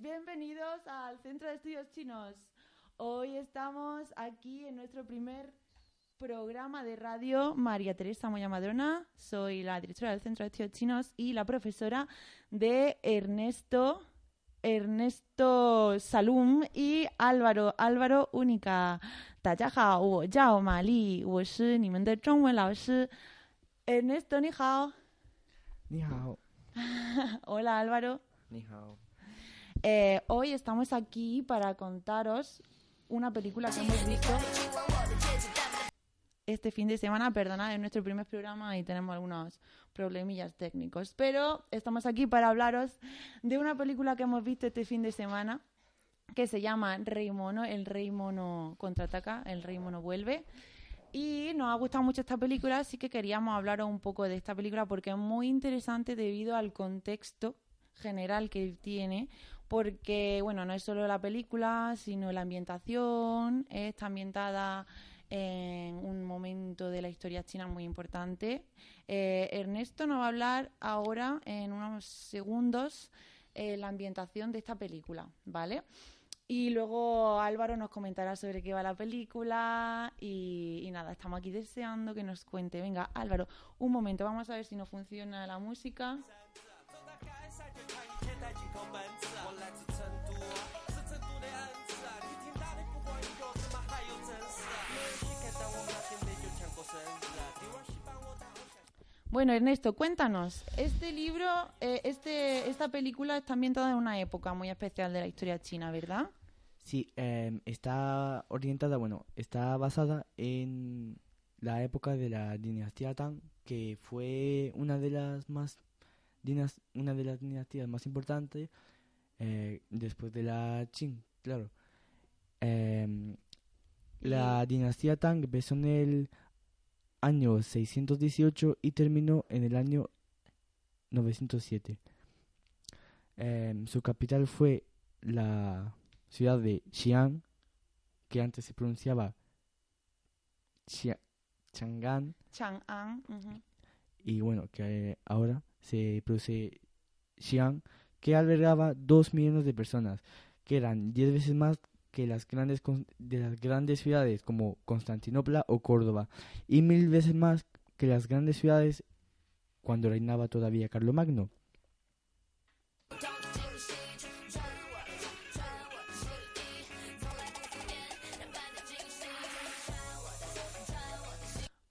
Bienvenidos al Centro de Estudios Chinos. Hoy estamos aquí en nuestro primer programa de radio. María Teresa Moya Madrona, soy la directora del Centro de Estudios Chinos y la profesora de Ernesto Salum y Álvaro Única Tayaja. Wo jiao ma li, wo shi ni men de zhongwen lao shi. Ernesto, ni hao. Ni hao. Hola, Álvaro. Ni hao. Hoy estamos aquí para contaros una película que hemos visto este fin de semana. Perdonad, es nuestro primer programa y tenemos algunos problemillas técnicos, pero estamos aquí para hablaros de una película que hemos visto este fin de semana que se llama Rey Mono, el Rey Mono contraataca, el Rey Mono vuelve. Y nos ha gustado mucho esta película, así que queríamos hablaros un poco de esta película porque es muy interesante debido al contexto general que tiene, porque bueno, no es solo la película, sino la ambientación. Está ambientada en un momento de la historia china muy importante. Ernesto nos va a hablar ahora, en unos segundos, la ambientación de esta película, ¿vale? Y luego Álvaro nos comentará sobre qué va la película y nada, estamos aquí deseando que nos cuente. Venga, Álvaro, un momento, vamos a ver si nos funciona la música. Bueno, Ernesto, cuéntanos. Este libro, esta película está ambientada en una época muy especial de la historia china, ¿verdad? Sí, está orientada, bueno, está basada en la época de la dinastía Tang, que fue una de las dinastías más importantes después de la Qing, claro. La dinastía Tang empezó en el año 618 y terminó en el año 907. Su capital fue la ciudad de Xi'an, que antes se pronunciaba Chang'an. Chang'an, uh-huh. Y bueno, que ahora se produce Xi'an, que albergaba 2 millones de personas, que eran 10 veces más que las grandes ciudades como Constantinopla o Córdoba, y 1000 veces más que las grandes ciudades cuando reinaba todavía Carlomagno.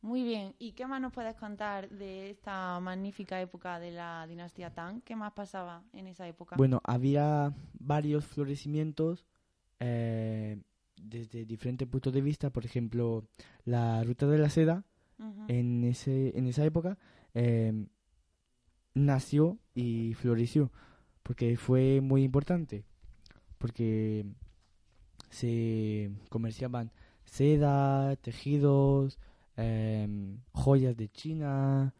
Muy bien, ¿y qué más nos puedes contar de esta magnífica época de la dinastía Tang? ¿Qué más pasaba en esa época? Bueno, había varios florecimientos desde diferentes puntos de vista. Por ejemplo, la Ruta de la Seda, uh-huh, en esa época nació y floreció, porque fue muy importante, porque se comerciaban seda, tejidos, joyas de China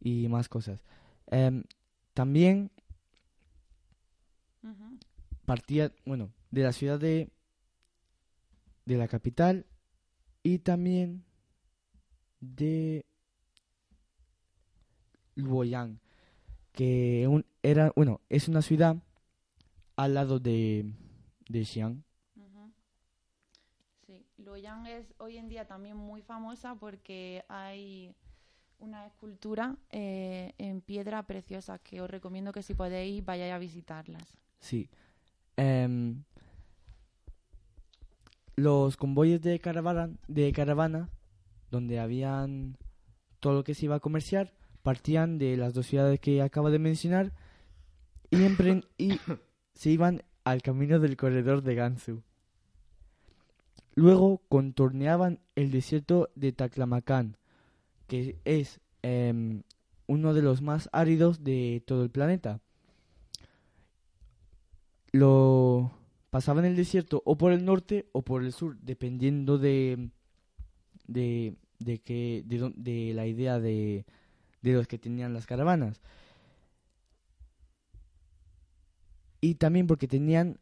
y más cosas. También uh-huh, partía, bueno, de la ciudad de la capital y también de Luoyang, que es una ciudad al lado de Xi'an. Luoyang es hoy en día también muy famosa porque hay una escultura en piedra preciosa que os recomiendo que si podéis vayáis a visitarlas. Sí. Los convoyes de caravana donde habían todo lo que se iba a comerciar, partían de las dos ciudades que acabo de mencionar y se iban al camino del corredor de Gansu. Luego contorneaban el desierto de Taklamakan, que es uno de los más áridos de todo el planeta. Lo pasaban el desierto o por el norte o por el sur, dependiendo de la idea de los que tenían las caravanas. Y también porque tenían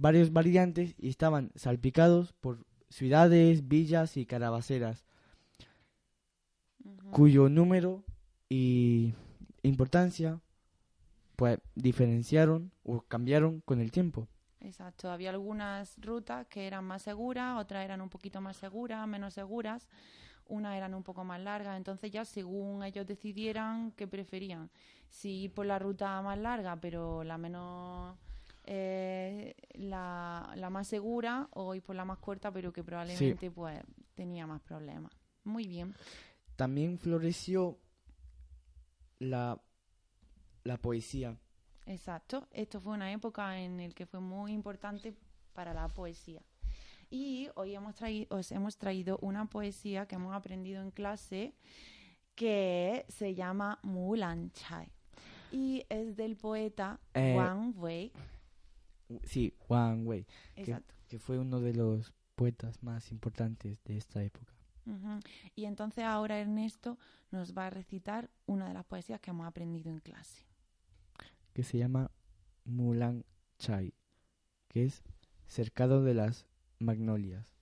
varios variantes y estaban salpicados por ciudades, villas y carabaceras, cuyo número y importancia pues diferenciaron o cambiaron con el tiempo. Exacto, había algunas rutas que eran más seguras, otras eran un poquito más seguras, menos seguras, unas eran un poco más largas, entonces ya según ellos decidieran qué preferían, si ir por la ruta más larga pero la menos la más segura, o ir por la más corta pero que probablemente pues tenía más problemas. Muy bien. También floreció la poesía. Exacto, esto fue una época en la que fue muy importante para la poesía. Y hoy os hemos traído una poesía que hemos aprendido en clase, que se llama Mulan Chai. Y es del poeta Wang Wei. Sí, Wang Wei. Exacto. Que fue uno de los poetas más importantes de esta época. Uh-huh. Y entonces ahora Ernesto nos va a recitar una de las poesías que hemos aprendido en clase, que se llama Mulan Chai, que es Cercado de las Magnolias.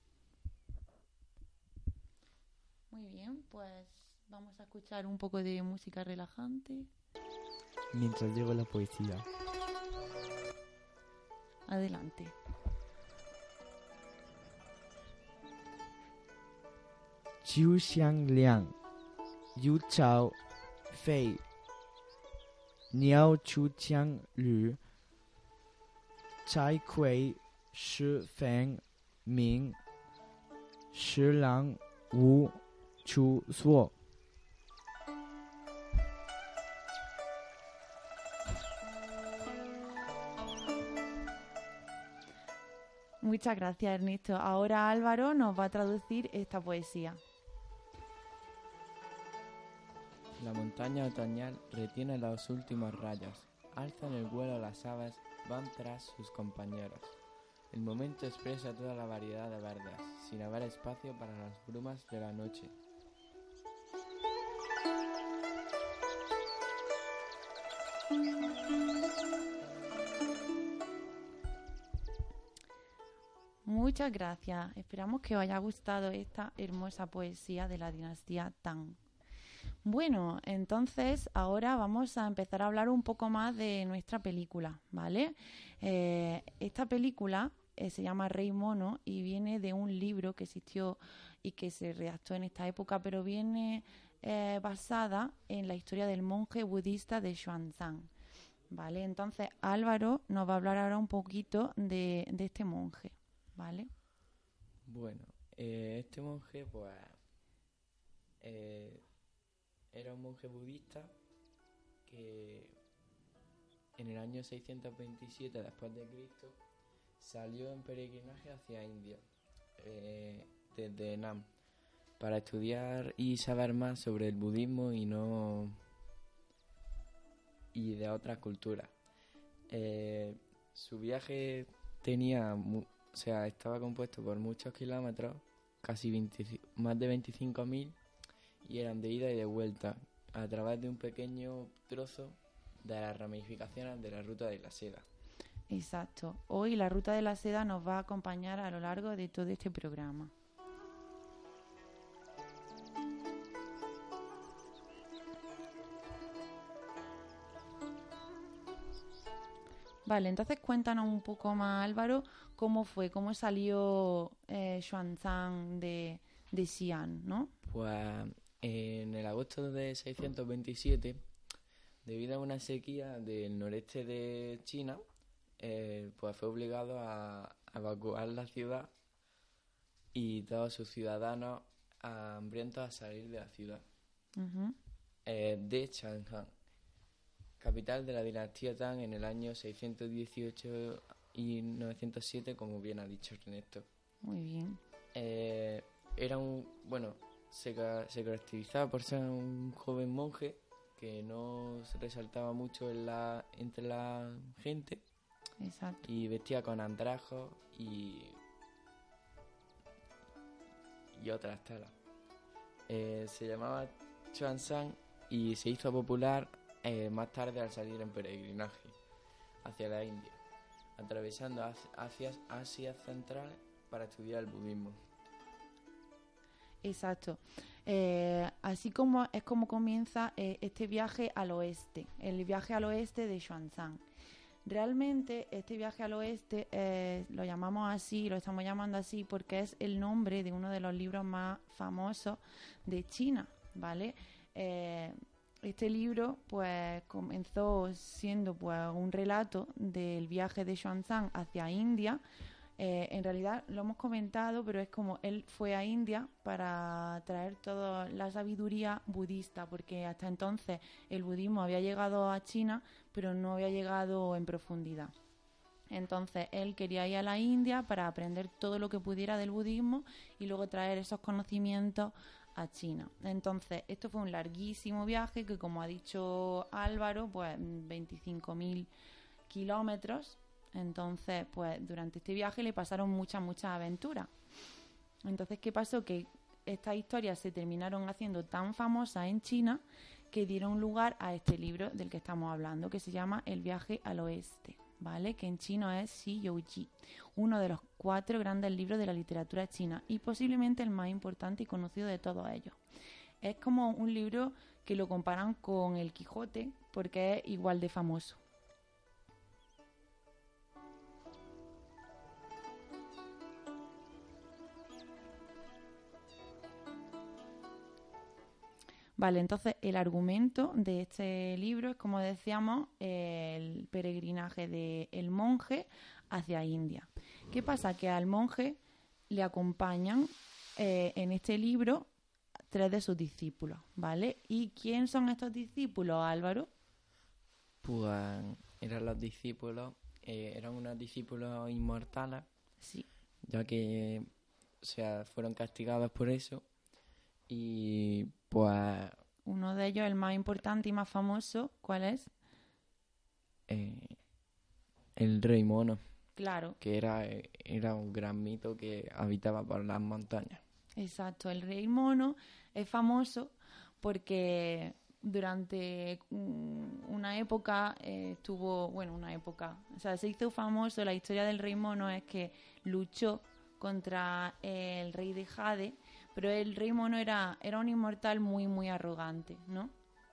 Muy bien, pues vamos a escuchar un poco de música relajante mientras llega la poesía. Adelante. Qiu Xiang Liang, Yu Chao Fei, Niao Chu Qiang Lü, Chai Kuei Shi Feng Ming, Shi Lang Wu Chu Suo. Muchas gracias, Ernesto. Ahora Álvaro nos va a traducir esta poesía. La montaña otoñal retiene los últimos rayos, alzan el vuelo las aves, van tras sus compañeros. El momento expresa toda la variedad de verdes, sin haber espacio para las brumas de la noche. Muchas gracias. Esperamos que os haya gustado esta hermosa poesía de la dinastía Tang. Bueno, entonces ahora vamos a empezar a hablar un poco más de nuestra película, ¿vale? Esta película se llama Rey Mono y viene de un libro que existió y que se redactó en esta época, pero viene basada en la historia del monje budista de Xuanzang, ¿vale? Entonces Álvaro nos va a hablar ahora un poquito de este monje, ¿vale? Bueno, este monje, pues... era un monje budista que en el año 627 después de Cristo salió en peregrinaje hacia India, desde Nam, para estudiar y saber más sobre el budismo y de otras culturas. Su viaje estaba compuesto por muchos kilómetros, casi más de 25.000, y eran de ida y de vuelta, a través de un pequeño trozo de las ramificaciones de la Ruta de la Seda. Exacto. Hoy la Ruta de la Seda nos va a acompañar a lo largo de todo este programa. Vale, entonces cuéntanos un poco más, Álvaro, cómo salió Xuanzang de Xi'an, ¿no? Pues... en el agosto de 627, debido a una sequía del noreste de China, pues fue obligado a evacuar la ciudad y todos sus ciudadanos hambrientos a salir de la ciudad de Chang'an, capital de la dinastía Tang, en el año 618 y 907, como bien ha dicho Ernesto. Muy bien. Era un... Bueno, se caracterizaba por ser un joven monje que no se resaltaba mucho entre la gente. Exacto. Y vestía con andrajos y otras telas. Se llamaba Xuanzang y se hizo popular más tarde al salir en peregrinaje hacia la India, atravesando hacia Asia Central para estudiar el budismo. Exacto. Así como es como comienza este viaje al oeste, el viaje al oeste de Xuanzang. Realmente este viaje al oeste lo llamamos así, lo estamos llamando así porque es el nombre de uno de los libros más famosos de China, ¿vale? Este libro pues comenzó siendo pues un relato del viaje de Xuanzang hacia India. En realidad lo hemos comentado, pero es como él fue a India para traer toda la sabiduría budista, porque hasta entonces el budismo había llegado a China, pero no había llegado en profundidad. Entonces él quería ir a la India para aprender todo lo que pudiera del budismo y luego traer esos conocimientos a China. Entonces esto fue un larguísimo viaje que, como ha dicho Álvaro, pues 25.000 kilómetros. Entonces, pues durante este viaje le pasaron muchas aventuras. Entonces, ¿qué pasó? Que estas historias se terminaron haciendo tan famosas en China que dieron lugar a este libro del que estamos hablando, que se llama El viaje al oeste, ¿vale? Que en chino es Xi Youji, uno de los 4 grandes libros de la literatura china y posiblemente el más importante y conocido de todos ellos. Es como un libro que lo comparan con El Quijote porque es igual de famoso. Vale, entonces el argumento de este libro es, como decíamos, el peregrinaje del monje hacia India. ¿Qué pasa? Que al monje le acompañan en este libro 3 de sus discípulos, ¿vale? ¿Y quién son estos discípulos, Álvaro? Pues eran los discípulos, eran unos discípulos inmortales, sí, ya que, o sea, fueron castigados por eso. Y pues uno de ellos, el más importante y más famoso, ¿cuál es? El rey mono. Claro. Que era un gran mito que habitaba por las montañas. Exacto, el rey mono es famoso porque durante una época o sea, se hizo famoso. La historia del rey mono es que luchó contra el rey de Jade, pero el rey mono era un inmortal muy arrogante, ¿no?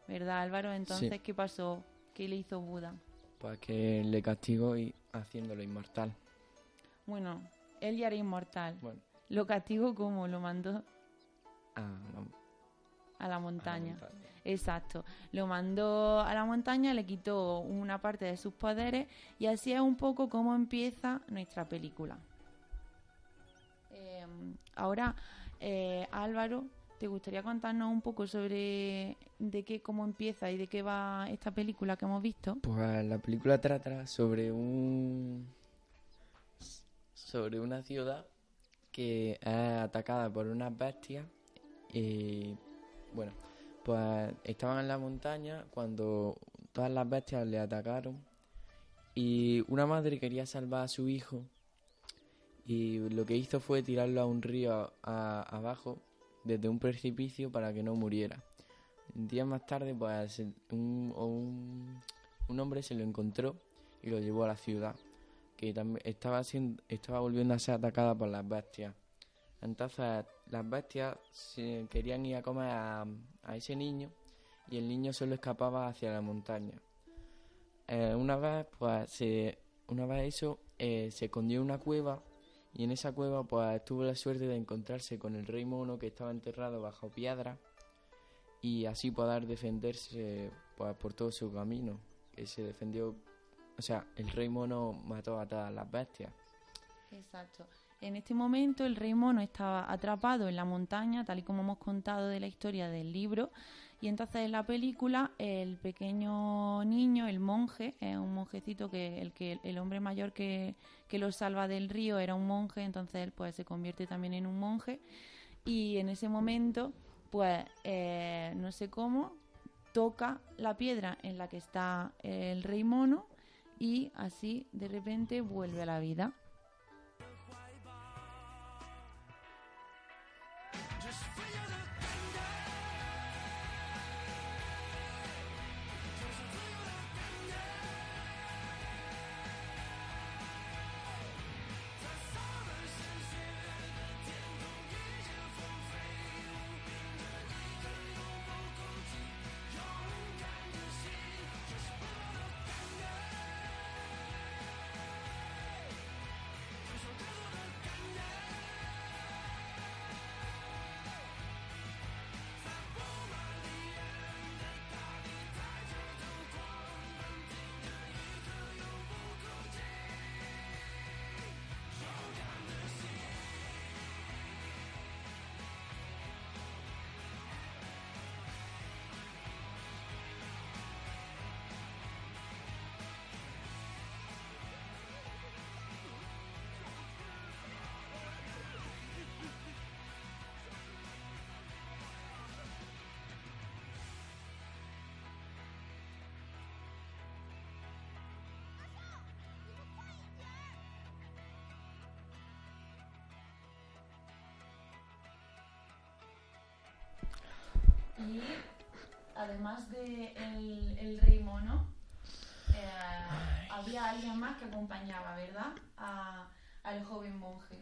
¿Verdad, Álvaro? Entonces, sí. ¿Qué pasó? ¿Qué le hizo Buda? Pues que le castigó y haciéndolo inmortal. Bueno, él ya era inmortal. Bueno. ¿Lo castigó cómo? ¿Lo mandó? A la montaña. Exacto. Lo mandó a la montaña, le quitó una parte de sus poderes y así es un poco como empieza nuestra película. Ahora... Álvaro, ¿te gustaría contarnos un poco sobre cómo empieza y de qué va esta película que hemos visto? Pues la película trata sobre una ciudad que es atacada por unas bestias. Bueno, pues estaban en la montaña cuando todas las bestias le atacaron y una madre quería salvar a su hijo. Y lo que hizo fue tirarlo a un río abajo desde un precipicio para que no muriera. Días más tarde, pues un hombre se lo encontró y lo llevó a la ciudad, que también estaba volviendo a ser atacada por las bestias. Entonces las bestias querían ir a comer a ese niño y el niño solo escapaba hacia la montaña. Se escondió en una cueva. Y en esa cueva, pues, tuvo la suerte de encontrarse con el rey mono que estaba enterrado bajo piedra y así poder defenderse, pues, por todo su camino. Que se defendió, o sea, el rey mono mató a todas las bestias. Exacto. En este momento el rey mono estaba atrapado en la montaña, tal y como hemos contado de la historia del libro, y entonces en la película el pequeño niño, el monje, es un monjecito que el hombre mayor que lo salva del río era un monje, entonces él pues se convierte también en un monje, y en ese momento pues no sé cómo toca la piedra en la que está el rey mono y así de repente vuelve a la vida. Y además de el rey mono, había alguien más que acompañaba, ¿verdad? Al joven monje.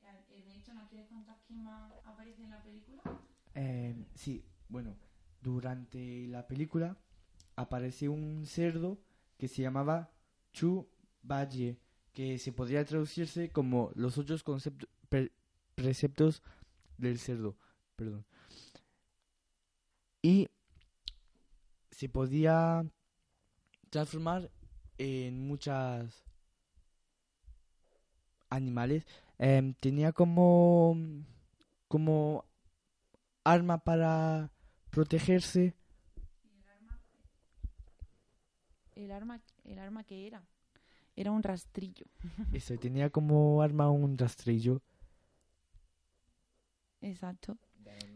De hecho, ¿nos quieres contar quién más aparece en la película? Sí, bueno, durante la película aparece un cerdo que se llamaba Chu Baje, que se podría traducirse como los 8 preceptos del cerdo, perdón. Y se podía transformar en muchos animales. Tenía como arma para protegerse. El arma que era un rastrillo. Eso, tenía como arma un rastrillo. Exacto.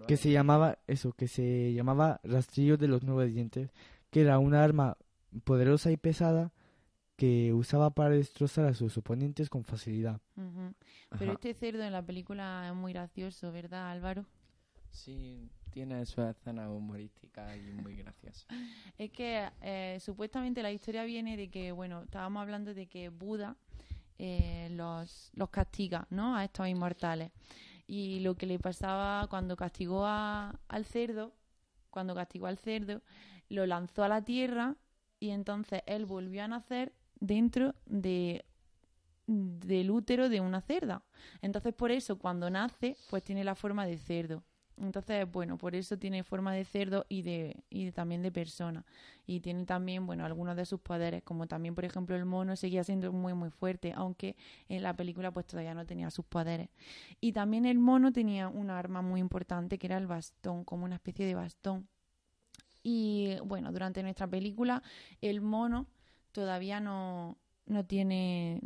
Que se llamaba rastrillo de los 9 dientes, que era una arma poderosa y pesada que usaba para destrozar a sus oponentes con facilidad. Uh-huh. Pero este cerdo en la película es muy gracioso, ¿verdad, Álvaro? Sí, tiene su escena humorística y muy graciosa. Es que supuestamente la historia viene de que, bueno, estábamos hablando de que Buda los castiga, ¿no?, a estos inmortales. Y lo que le pasaba cuando castigó al cerdo, lo lanzó a la tierra y entonces él volvió a nacer dentro del útero de una cerda. Entonces, por eso, cuando nace, pues tiene la forma de cerdo. Entonces, bueno, por eso tiene forma de cerdo y también de persona. Y tiene también, bueno, algunos de sus poderes, como también, por ejemplo, el mono seguía siendo muy, muy fuerte, aunque en la película pues todavía no tenía sus poderes. Y también el mono tenía una arma muy importante que era el bastón, como una especie de bastón. Y, bueno, durante nuestra película el mono todavía no tiene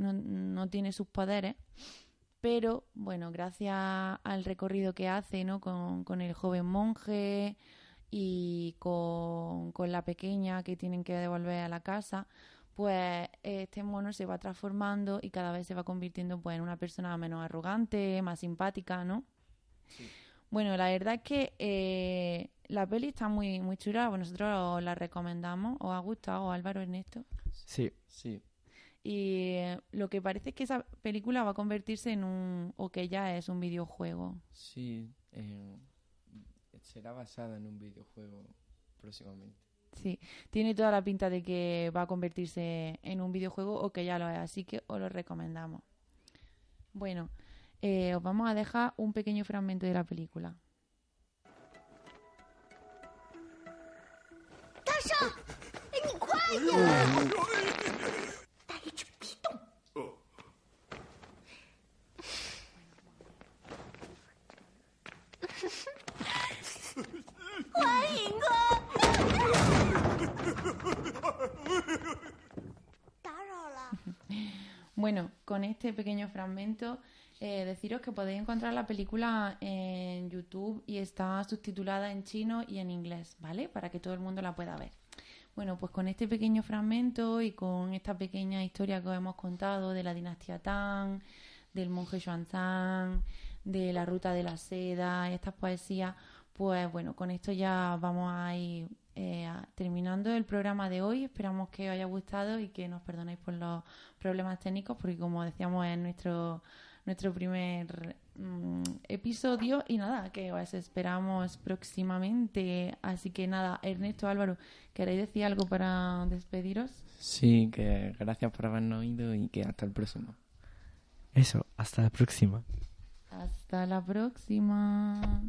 sus poderes. Pero, bueno, gracias al recorrido que hace, ¿no?, con el joven monje y con la pequeña que tienen que devolver a la casa, pues este mono se va transformando y cada vez se va convirtiendo, pues, en una persona menos arrogante, más simpática, ¿no? Sí. Bueno, la verdad es que la peli está muy, muy chula. Nosotros os la recomendamos. ¿Os ha gustado, Álvaro, Ernesto? Sí, sí. Y lo que parece es que esa película va a convertirse en o que ya es un videojuego. Sí, será basada en un videojuego próximamente. Sí, tiene toda la pinta de que va a convertirse en un videojuego o que ya lo es, así que os lo recomendamos. Bueno, os vamos a dejar un pequeño fragmento de la película. ¡Tasha! ¡Ni cuándo! Bueno, con este pequeño fragmento deciros que podéis encontrar la película en YouTube y está subtitulada en chino y en inglés, ¿vale? Para que todo el mundo la pueda ver. Bueno, pues con este pequeño fragmento y con esta pequeña historia que os hemos contado de la dinastía Tang, del monje Xuanzang, de la ruta de la seda, estas poesías, pues bueno, con esto ya vamos a ir terminando el programa de hoy. Esperamos que os haya gustado y que nos perdonéis por los problemas técnicos, porque como decíamos es nuestro primer episodio, y nada, que os esperamos próximamente. Así que nada, Ernesto, Álvaro, ¿queréis decir algo para despediros? Sí, que gracias por habernos oído y que hasta el próximo. Eso, hasta la próxima. Hasta la próxima.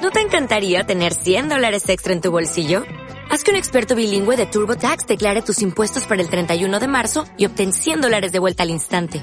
¿No te encantaría tener $100 extra en tu bolsillo? Haz que un experto bilingüe de TurboTax declare tus impuestos para el 31 de marzo y obtén $100 de vuelta al instante.